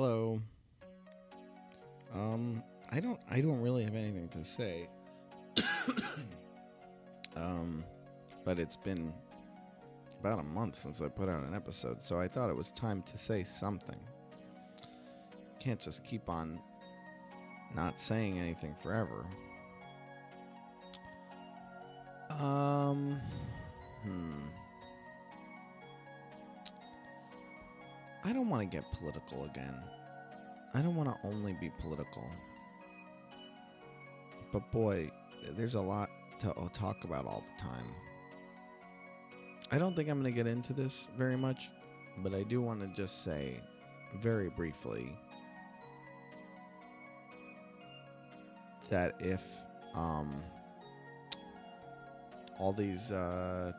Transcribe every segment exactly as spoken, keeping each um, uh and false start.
Hello. Um, I don't. I don't really have anything to say. um, but it's been about a month since I put out an episode, so I thought it was time to say something. Can't just keep on not saying anything forever. Um, hmm. I don't want to get political again. I don't want to only be political. But boy, there's a lot to talk about all the time. I don't think I'm going to get into this very much, but I do want to just say very briefly that if um, all these uh,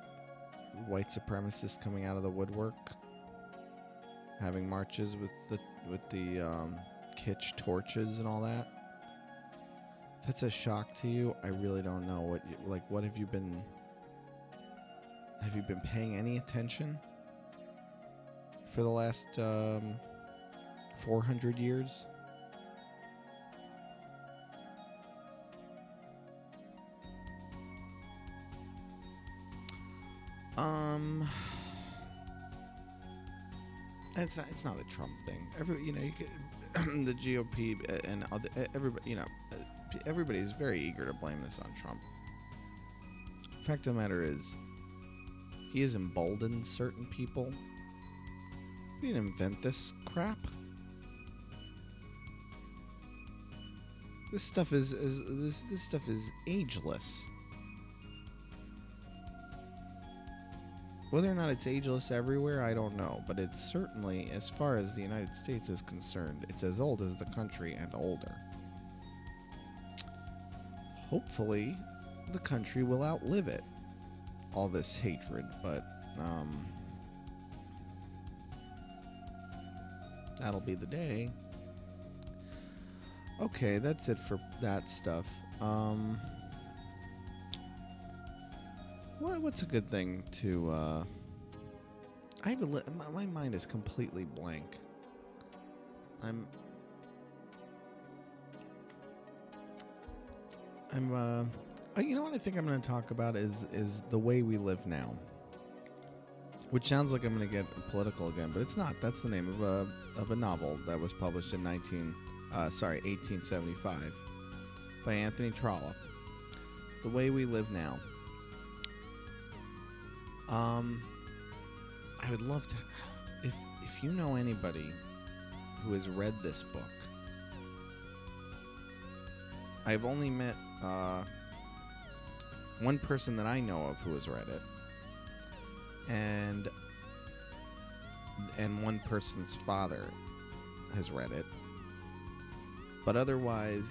white supremacists coming out of the woodwork, having marches with the with the um, kitsch torches and all that, if that's a shock to you, I really don't know what you, like. What have you been? Have you been paying any attention for the last um, four hundred years? Um, it's not it's not a Trump thing. Every you know you get, the G O P and other, everybody you know everybody's very eager to blame this on Trump. The fact of the matter is, he has emboldened certain people. He didn't invent this crap. This stuff is, is this this stuff is ageless. Whether or not it's ageless everywhere, I don't know, but it's certainly, as far as the United States is concerned, it's as old as the country and older. Hopefully, the country will outlive it. All this hatred, but um, that'll be the day. Okay, that's it for that stuff. Um, what what's a good thing to? Uh, I have a li- my, my mind is completely blank. I'm I'm uh. You know what I think I'm going to talk about is is the way we live now, which sounds like I'm going to get political again, but it's not. That's the name of a of a novel that was published in nineteen, uh, sorry, eighteen seventy-five by Anthony Trollope. The Way We Live Now. Um, I would love to, if if you know anybody who has read this book. I've only met. Uh, One person that I know of who has read it, and and one person's father has read it, but otherwise,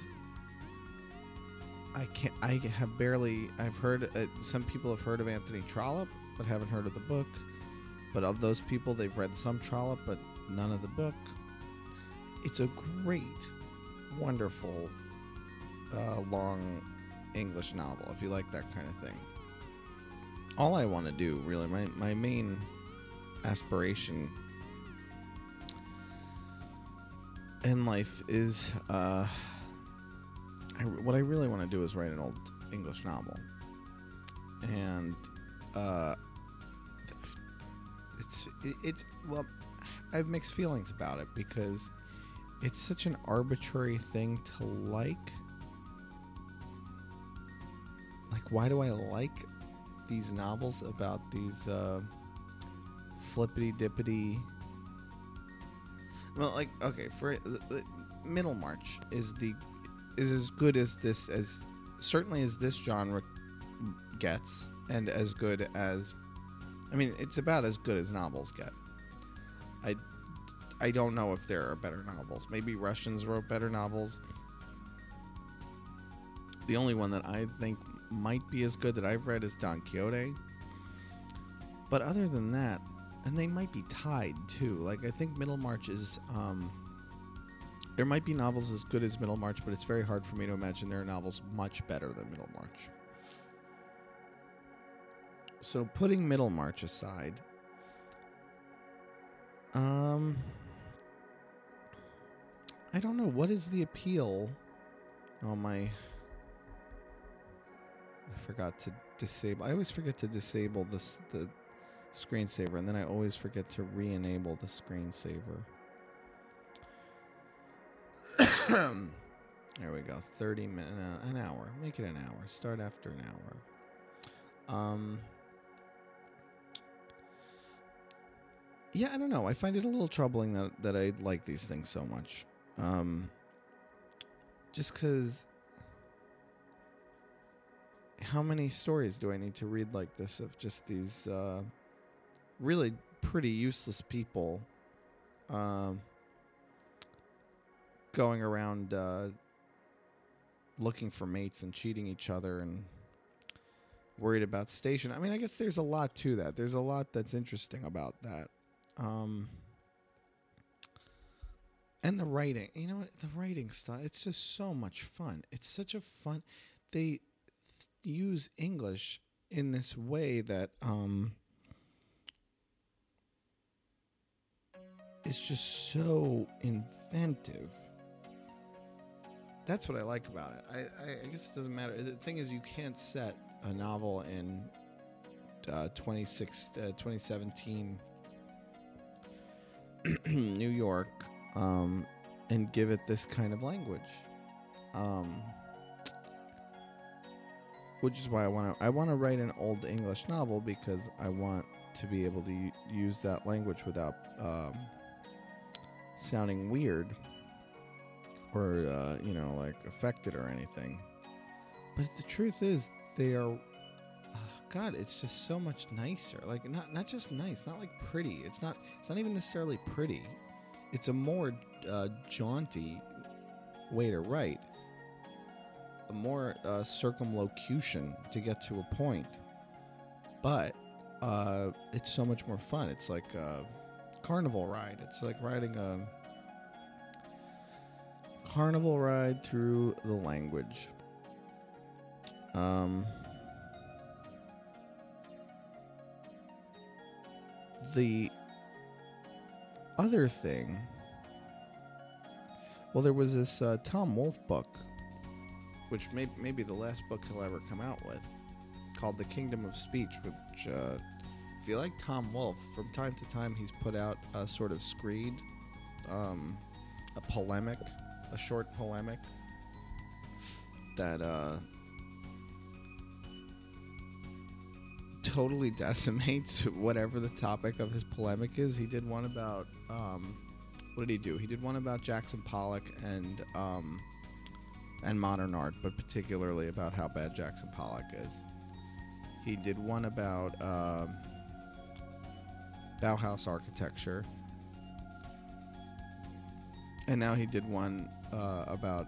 I can't. I have barely. I've heard uh, some people have heard of Anthony Trollope, but haven't heard of the book. But of those people, they've read some Trollope, but none of the book. It's a great, wonderful, uh, long. English novel, if you like that kind of thing. All I want to do, really, my, my main aspiration in life is, uh, I, what I really want to do is write an old English novel. And, uh, it's, it's, well, I have mixed feelings about it because it's such an arbitrary thing to like. Why do I like these novels about these uh, flippity-dippity... Well, like, okay, for uh, Middlemarch is the is as good as this, as certainly as this genre gets, and as good as... I mean, it's about as good as novels get. I, I don't know if there are better novels. Maybe Russians wrote better novels. The only one that I think... might be as good that I've read as Don Quixote, but other than that, and they might be tied too. Like I think Middlemarch is, um, there might be novels as good as Middlemarch, but it's very hard for me to imagine there are novels much better than Middlemarch. So putting Middlemarch aside, um, I don't know. What is the appeal? Oh, my. I forgot to disable. I always forget to disable this the screensaver, and then I always forget to re-enable the screensaver. There we go. Thirty minutes, an hour. Make it an hour. Start after an hour. Um. Yeah, I don't know. I find it a little troubling that that I like these things so much. Um. Just because. How many stories do I need to read like this of just these uh, really pretty useless people uh, going around uh, looking for mates and cheating each other and worried about station? I mean, I guess there's a lot to that. There's a lot that's interesting about that. Um, and the writing. You know what? The writing style. It's just so much fun. It's such a fun... They... use English in this way that um, is just so inventive. That's what I like about it. I, I, I guess it doesn't matter. The thing is, you can't set a novel in uh, twenty-six, uh, twenty seventeen New York um, and give it this kind of language. Um... Which is why I want to I want to write an old English novel, because I want to be able to u- use that language without um, sounding weird or uh, you know, like affected or anything. But the truth is, they are oh God. It's just so much nicer. Like not not just nice, not like pretty. It's not it's not even necessarily pretty. It's a more uh, jaunty way to write. More uh, circumlocution to get to a point, but uh, it's so much more fun. It's like a carnival ride. It's like riding a carnival ride through the language. Um, the other thing, well, there was this uh, Tom Wolfe book, which may, may be the last book he'll ever come out with, called The Kingdom of Speech, which, uh, if you like Tom Wolfe, from time to time he's put out a sort of screed, um, a polemic, a short polemic, that uh, totally decimates whatever the topic of his polemic is. He did one about, um, what did he do? He did one about Jackson Pollock and... Um, and modern art, but particularly about how bad Jackson Pollock is. He did one about uh, Bauhaus architecture, and now he did one uh, about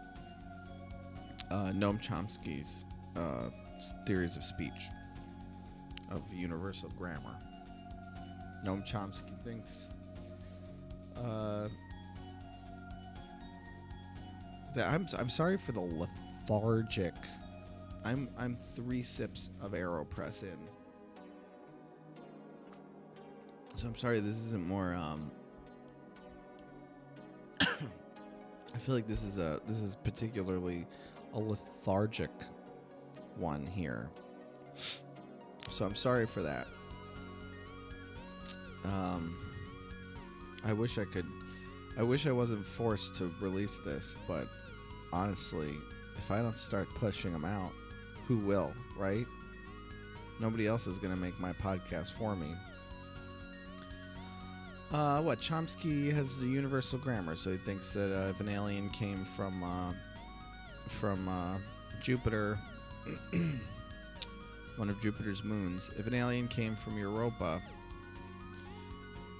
uh, Noam Chomsky's uh, theories of speech, of universal grammar. Noam Chomsky thinks uh, I'm I'm sorry for the lethargic. I'm I'm three sips of AeroPress in, so I'm sorry this isn't more. Um, I feel like this is a this is particularly a lethargic one here, so I'm sorry for that. Um, I wish I could. I wish I wasn't forced to release this, but honestly, if I don't start pushing them out, who will, right? Nobody else is going to make my podcast for me. Uh, what, Chomsky has the universal grammar, so he thinks that uh, if an alien came from uh, from uh, Jupiter, one of Jupiter's moons, if an alien came from Europa,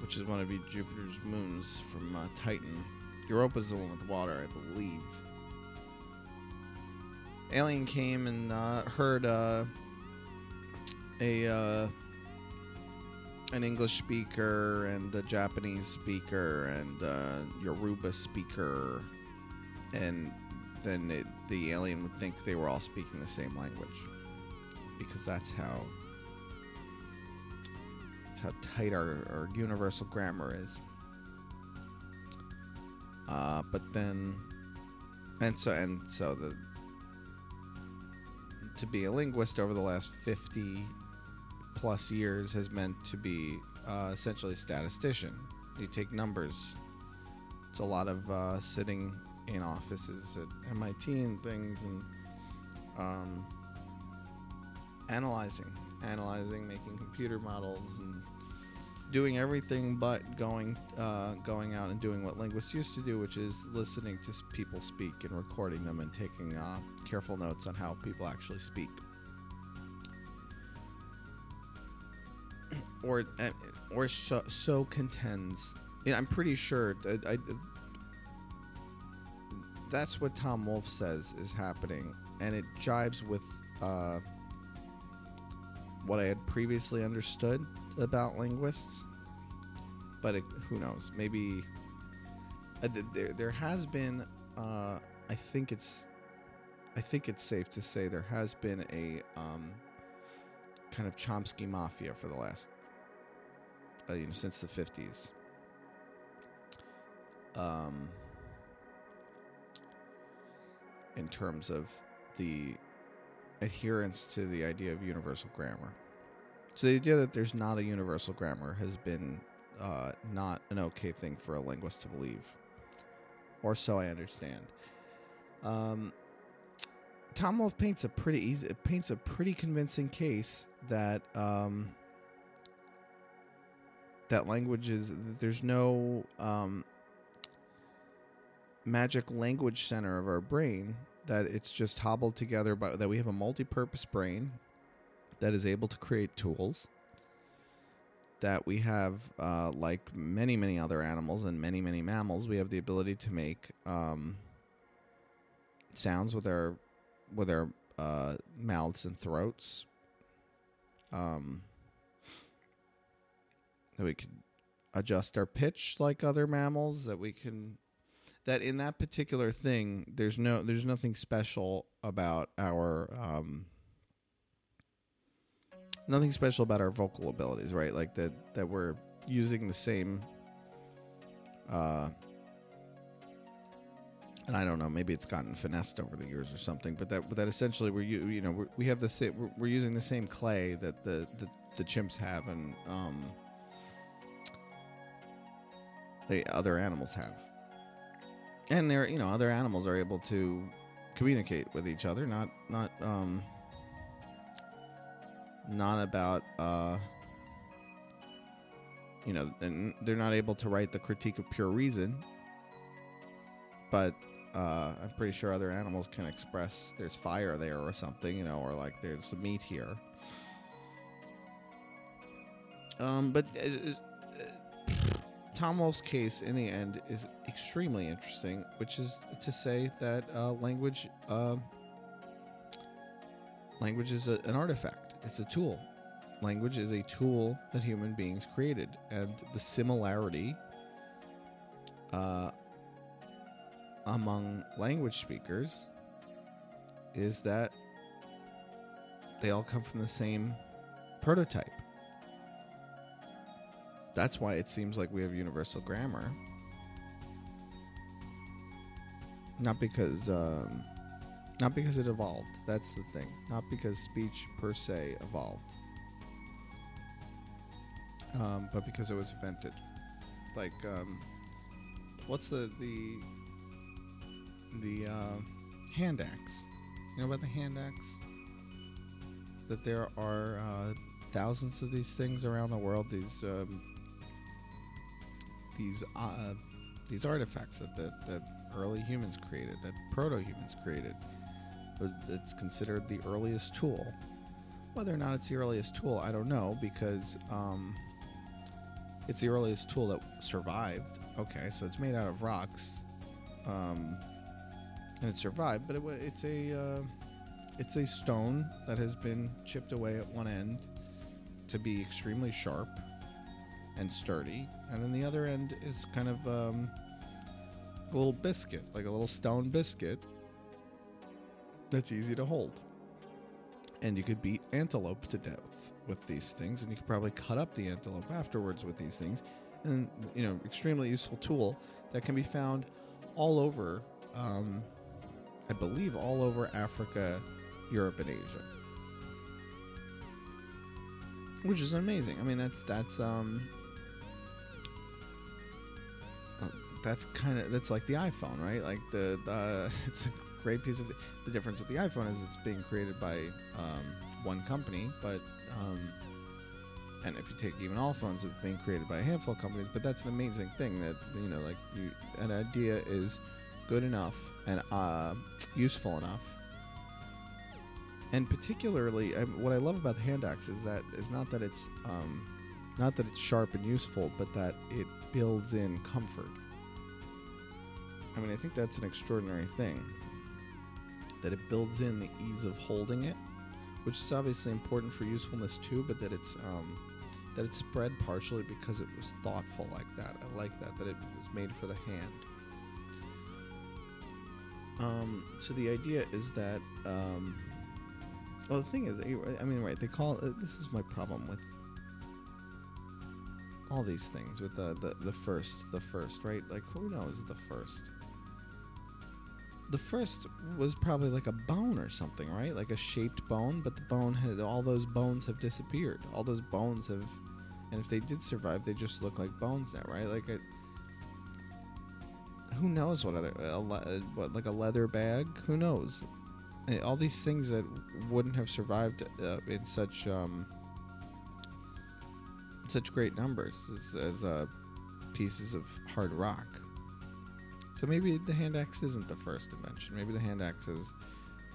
which is one of Jupiter's moons from uh, Titan. Europa's the one with water, I believe. Alien came and uh, heard uh, a uh, an English speaker and a Japanese speaker and a Yoruba speaker, and then it, the alien would think they were all speaking the same language, because that's how. how tight our, our universal grammar is. Uh, but then, and so and so the to be a linguist over the last fifty plus years has meant to be uh, essentially a statistician. You take numbers. It's a lot of uh, sitting in offices at M I T and things, and um, analyzing, analyzing, making computer models, and doing everything but going, uh, going out and doing what linguists used to do, which is listening to people speak and recording them and taking uh, careful notes on how people actually speak. Or, or so, so contends. You know, I'm pretty sure I, I, that's what Tom Wolfe says is happening, and it jives with uh, what I had previously understood about linguists. But it, who knows? Maybe uh, there there has been. Uh, I think it's. I think it's safe to say there has been a um, kind of Chomsky mafia for the last. Uh, you know, since the fifties. Um, in terms of the adherence to the idea of universal grammar. So the idea that there's not a universal grammar has been uh, not an okay thing for a linguist to believe. Or so I understand. Um, Tom Wolfe paints a pretty easy, paints a pretty convincing case that um, that language is... There's no... Um, magic language center of our brain, that it's just hobbled together by that we have a multi-purpose brain that is able to create tools, that we have uh, like many many other animals and many many mammals, we have the ability to make um, sounds with our with our uh, mouths and throats, um, that we can adjust our pitch like other mammals, that we can That in that particular thing, there's no, there's nothing special about our, um, nothing special about our vocal abilities, right? Like that, that we're using the same, uh, and I don't know, maybe it's gotten finessed over the years or something, but that, but that essentially we're, you, you know, we're, we have the same, we're, we're using the same clay that the, the, the chimps have, and, um, the other animals have. And there, you know, other animals are able to communicate with each other, not not um, not about uh, you know, and they're not able to write the Critique of Pure Reason, but uh, I'm pretty sure other animals can express there's fire there or something, you know, or like there's meat here. Um, but. Uh, Tom Wolfe's case, in the end, is extremely interesting, which is to say that uh, language uh, language is a, an artifact. It's a tool. Language is a tool that human beings created, and the similarity uh, among language speakers is that they all come from the same prototype. That's why it seems like we have universal grammar. Not because, um, not because it evolved. That's the thing. Not because speech per se evolved, um, but because it was invented. Like, um, what's the the the uh, hand axe? You know about the hand axe? That there are uh, thousands of these things around the world. These. Um, These uh, these artifacts that, that that early humans created, that proto-humans created, it's considered the earliest tool. Whether or not it's the earliest tool, I don't know, because um, it's the earliest tool that survived. Okay, so it's made out of rocks, um, and it survived, but it, it's a uh, it's a stone that has been chipped away at one end to be extremely sharp and sturdy, and then the other end is kind of um, a little biscuit, like a little stone biscuit that's easy to hold. And you could beat antelope to death with these things, and you could probably cut up the antelope afterwards with these things. And, you know, extremely useful tool that can be found all over, um, I believe all over Africa, Europe, and Asia. Which is amazing. I mean, that's that's um, that's kind of that's like the iPhone, right? Like the, the it's a great piece of the difference with the iPhone is it's being created by um, one company, but um, and if you take even all phones, it's being created by a handful of companies. But that's an amazing thing that you know, like you, an idea is good enough and uh, useful enough. And particularly, I, what I love about the hand axe is that is not that it's, um, not that it's sharp and useful, but that it builds in comfort. I mean, I think that's an extraordinary thing. That it builds in the ease of holding it, which is obviously important for usefulness too. But that it's, um, that it's spread partially because it was thoughtful like that. I like that that it was made for the hand. Um, so the idea is that. Um, Well, the thing is, I mean, right, they call it, this is my problem with all these things, with the, the, the first, the first, right? Like, who knows the first? The first was probably like a bone or something, right? Like a shaped bone, but the bone has, all those bones have disappeared. All those bones have, and if they did survive, they just look like bones now, right? Like a, who knows what other, a le- what, like a leather bag? Who knows? All these things that wouldn't have survived uh, in such um, such great numbers as, as uh, pieces of hard rock. So maybe the hand axe isn't the first invention. Maybe the hand axe is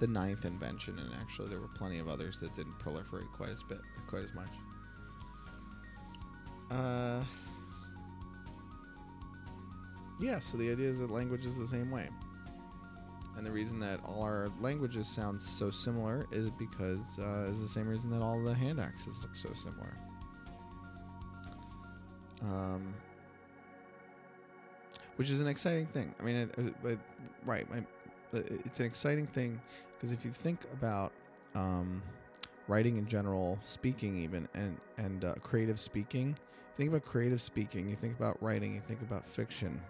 the ninth invention, and actually there were plenty of others that didn't proliferate quite as bit, quite as much. Uh, yeah. So the idea is that language is the same way. And the reason that all our languages sound so similar is because uh, is the same reason that all the hand axes look so similar. Um, which is an exciting thing. I mean, it, it, it, right? My, it's an exciting thing because if you think about um, writing in general, speaking even, and and uh, creative speaking, think about creative speaking. You think about writing. You think about fiction.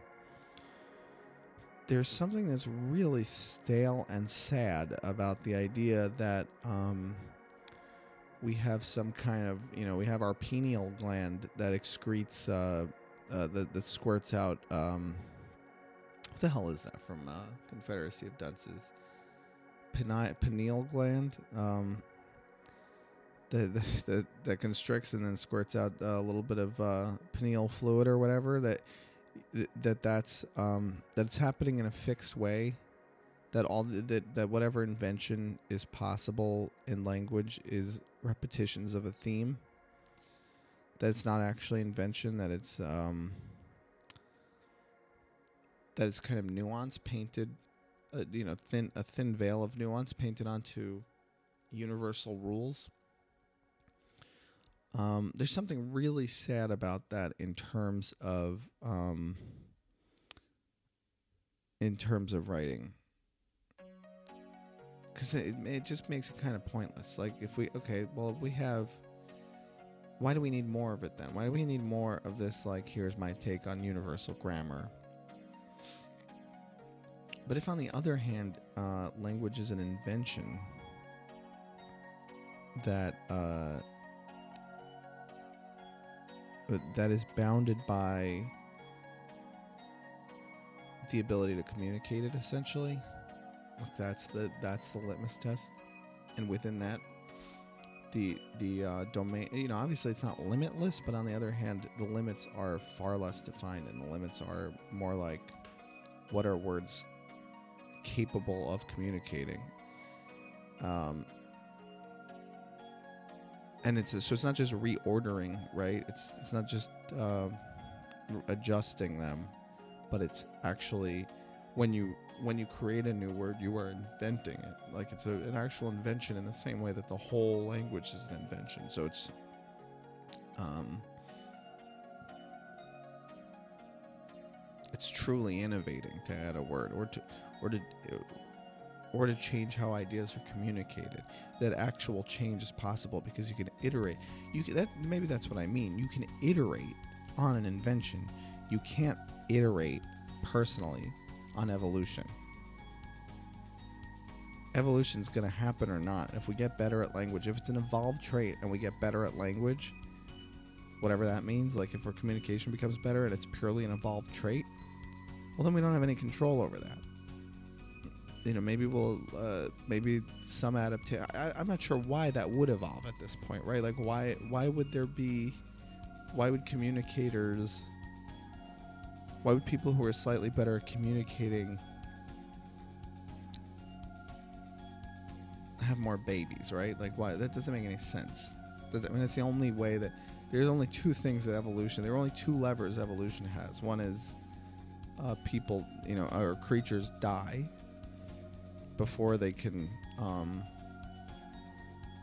There's something that's really stale and sad about the idea that um, we have some kind of, you know, we have our pineal gland that excretes, uh, uh, that, that squirts out, um, what the hell is that from uh, Confederacy of Dunces? Pine- pineal gland? Um, that, that, that constricts and then squirts out a little bit of uh, pineal fluid or whatever that... that that's um, that it's happening in a fixed way, that all th- that that whatever invention is possible in language is repetitions of a theme. That it's not actually invention. That it's um, that it's kind of nuance painted, uh, you know, thin a thin veil of nuance painted onto universal rules. Um, there's something really sad about that in terms of um, in terms of writing, because it, it just makes it kind of pointless. Like if we okay, well if we have. Why do we need more of it then? Why do we need more of this? Like here's my take on universal grammar. But if on the other hand, uh, language is an invention that. Uh, But that is bounded by the ability to communicate it, essentially. Like that's the that's the litmus test, and within that, the the uh, domain. You know, obviously it's not limitless, but on the other hand, the limits are far less defined, and the limits are more like what are words capable of communicating. Um. And it's a, so it's not just reordering, right? It's it's not just uh, adjusting them, but it's actually when you when you create a new word, you are inventing it. Like it's a, an actual invention in the same way that the whole language is an invention. So it's um, it's truly innovating to add a word or to or to. Uh, or to change how ideas are communicated, that actual change is possible because you can iterate. You can, that, maybe that's what I mean. You can iterate on an invention. You can't iterate personally on evolution. Evolution's going to happen or not. If we get better at language, if it's an evolved trait and we get better at language, whatever that means, like if our communication becomes better and it's purely an evolved trait, well, then we don't have any control over that. You know, maybe we'll, uh, maybe some adaptation. I'm not sure why that would evolve at this point, right? Like, why, why would there be, why would communicators, why would people who are slightly better at communicating have more babies, right? Like, why? That doesn't make any sense. Does it, I mean, that's the only way that, there's only two things that evolution, there are only two levers evolution has. One is uh, people, you know, or creatures die before they can um,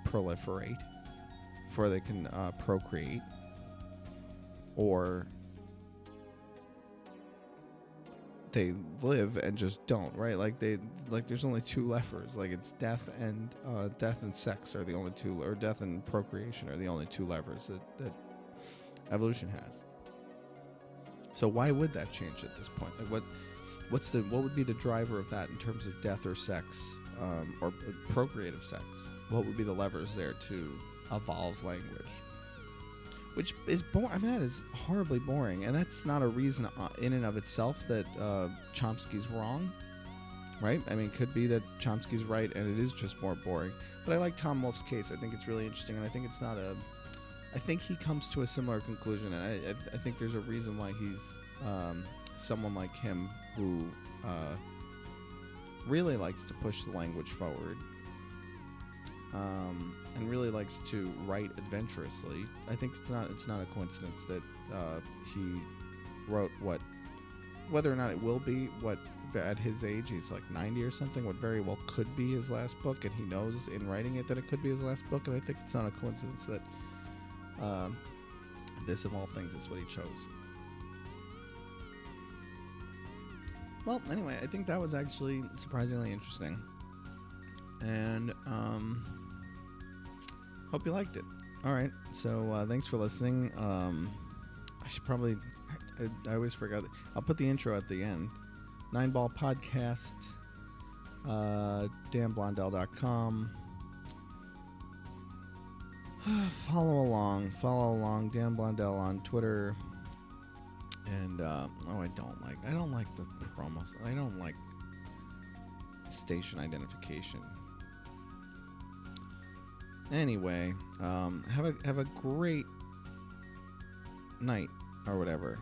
proliferate, before they can uh, procreate, or they live and just don't, right? Like they, like there's only two levers. Like it's death and uh, death and sex are the only two, or death and procreation are the only two levers that, that evolution has. So why would that change at this point? Like what, what's the, what would be the driver of that in terms of death or sex, um, or procreative sex? What would be the levers there to evolve language? Which is bo- I mean, that is horribly boring, and that's not a reason in and of itself that uh, Chomsky's wrong, right? I mean, it could be that Chomsky's right, and it is just more boring. But I like Tom Wolfe's case. I think it's really interesting, and I think it's not a. I think he comes to a similar conclusion, and I, I, I think there's a reason why he's um, someone like him who uh, really likes to push the language forward. Um, and really likes to write adventurously. I think it's not it's not a coincidence that uh, he wrote what, whether or not it will be, what at his age, he's like ninety or something, what very well could be his last book, and he knows in writing it that it could be his last book, and I think it's not a coincidence that uh, this of all things is what he chose. Well, anyway, I think that was actually surprisingly interesting. And, um... hope you liked it. All right. So uh, thanks for listening. Um, I should probably... I, I, I always forgot. I'll put the intro at the end. Nine Ball Podcast. Uh, Dan Blondell dot com. Follow along. Follow along. Dan Blondell on Twitter. And, uh... Oh, I don't like... I don't like the promos. I don't like station identification. Anyway, um, have a have a great night or whatever.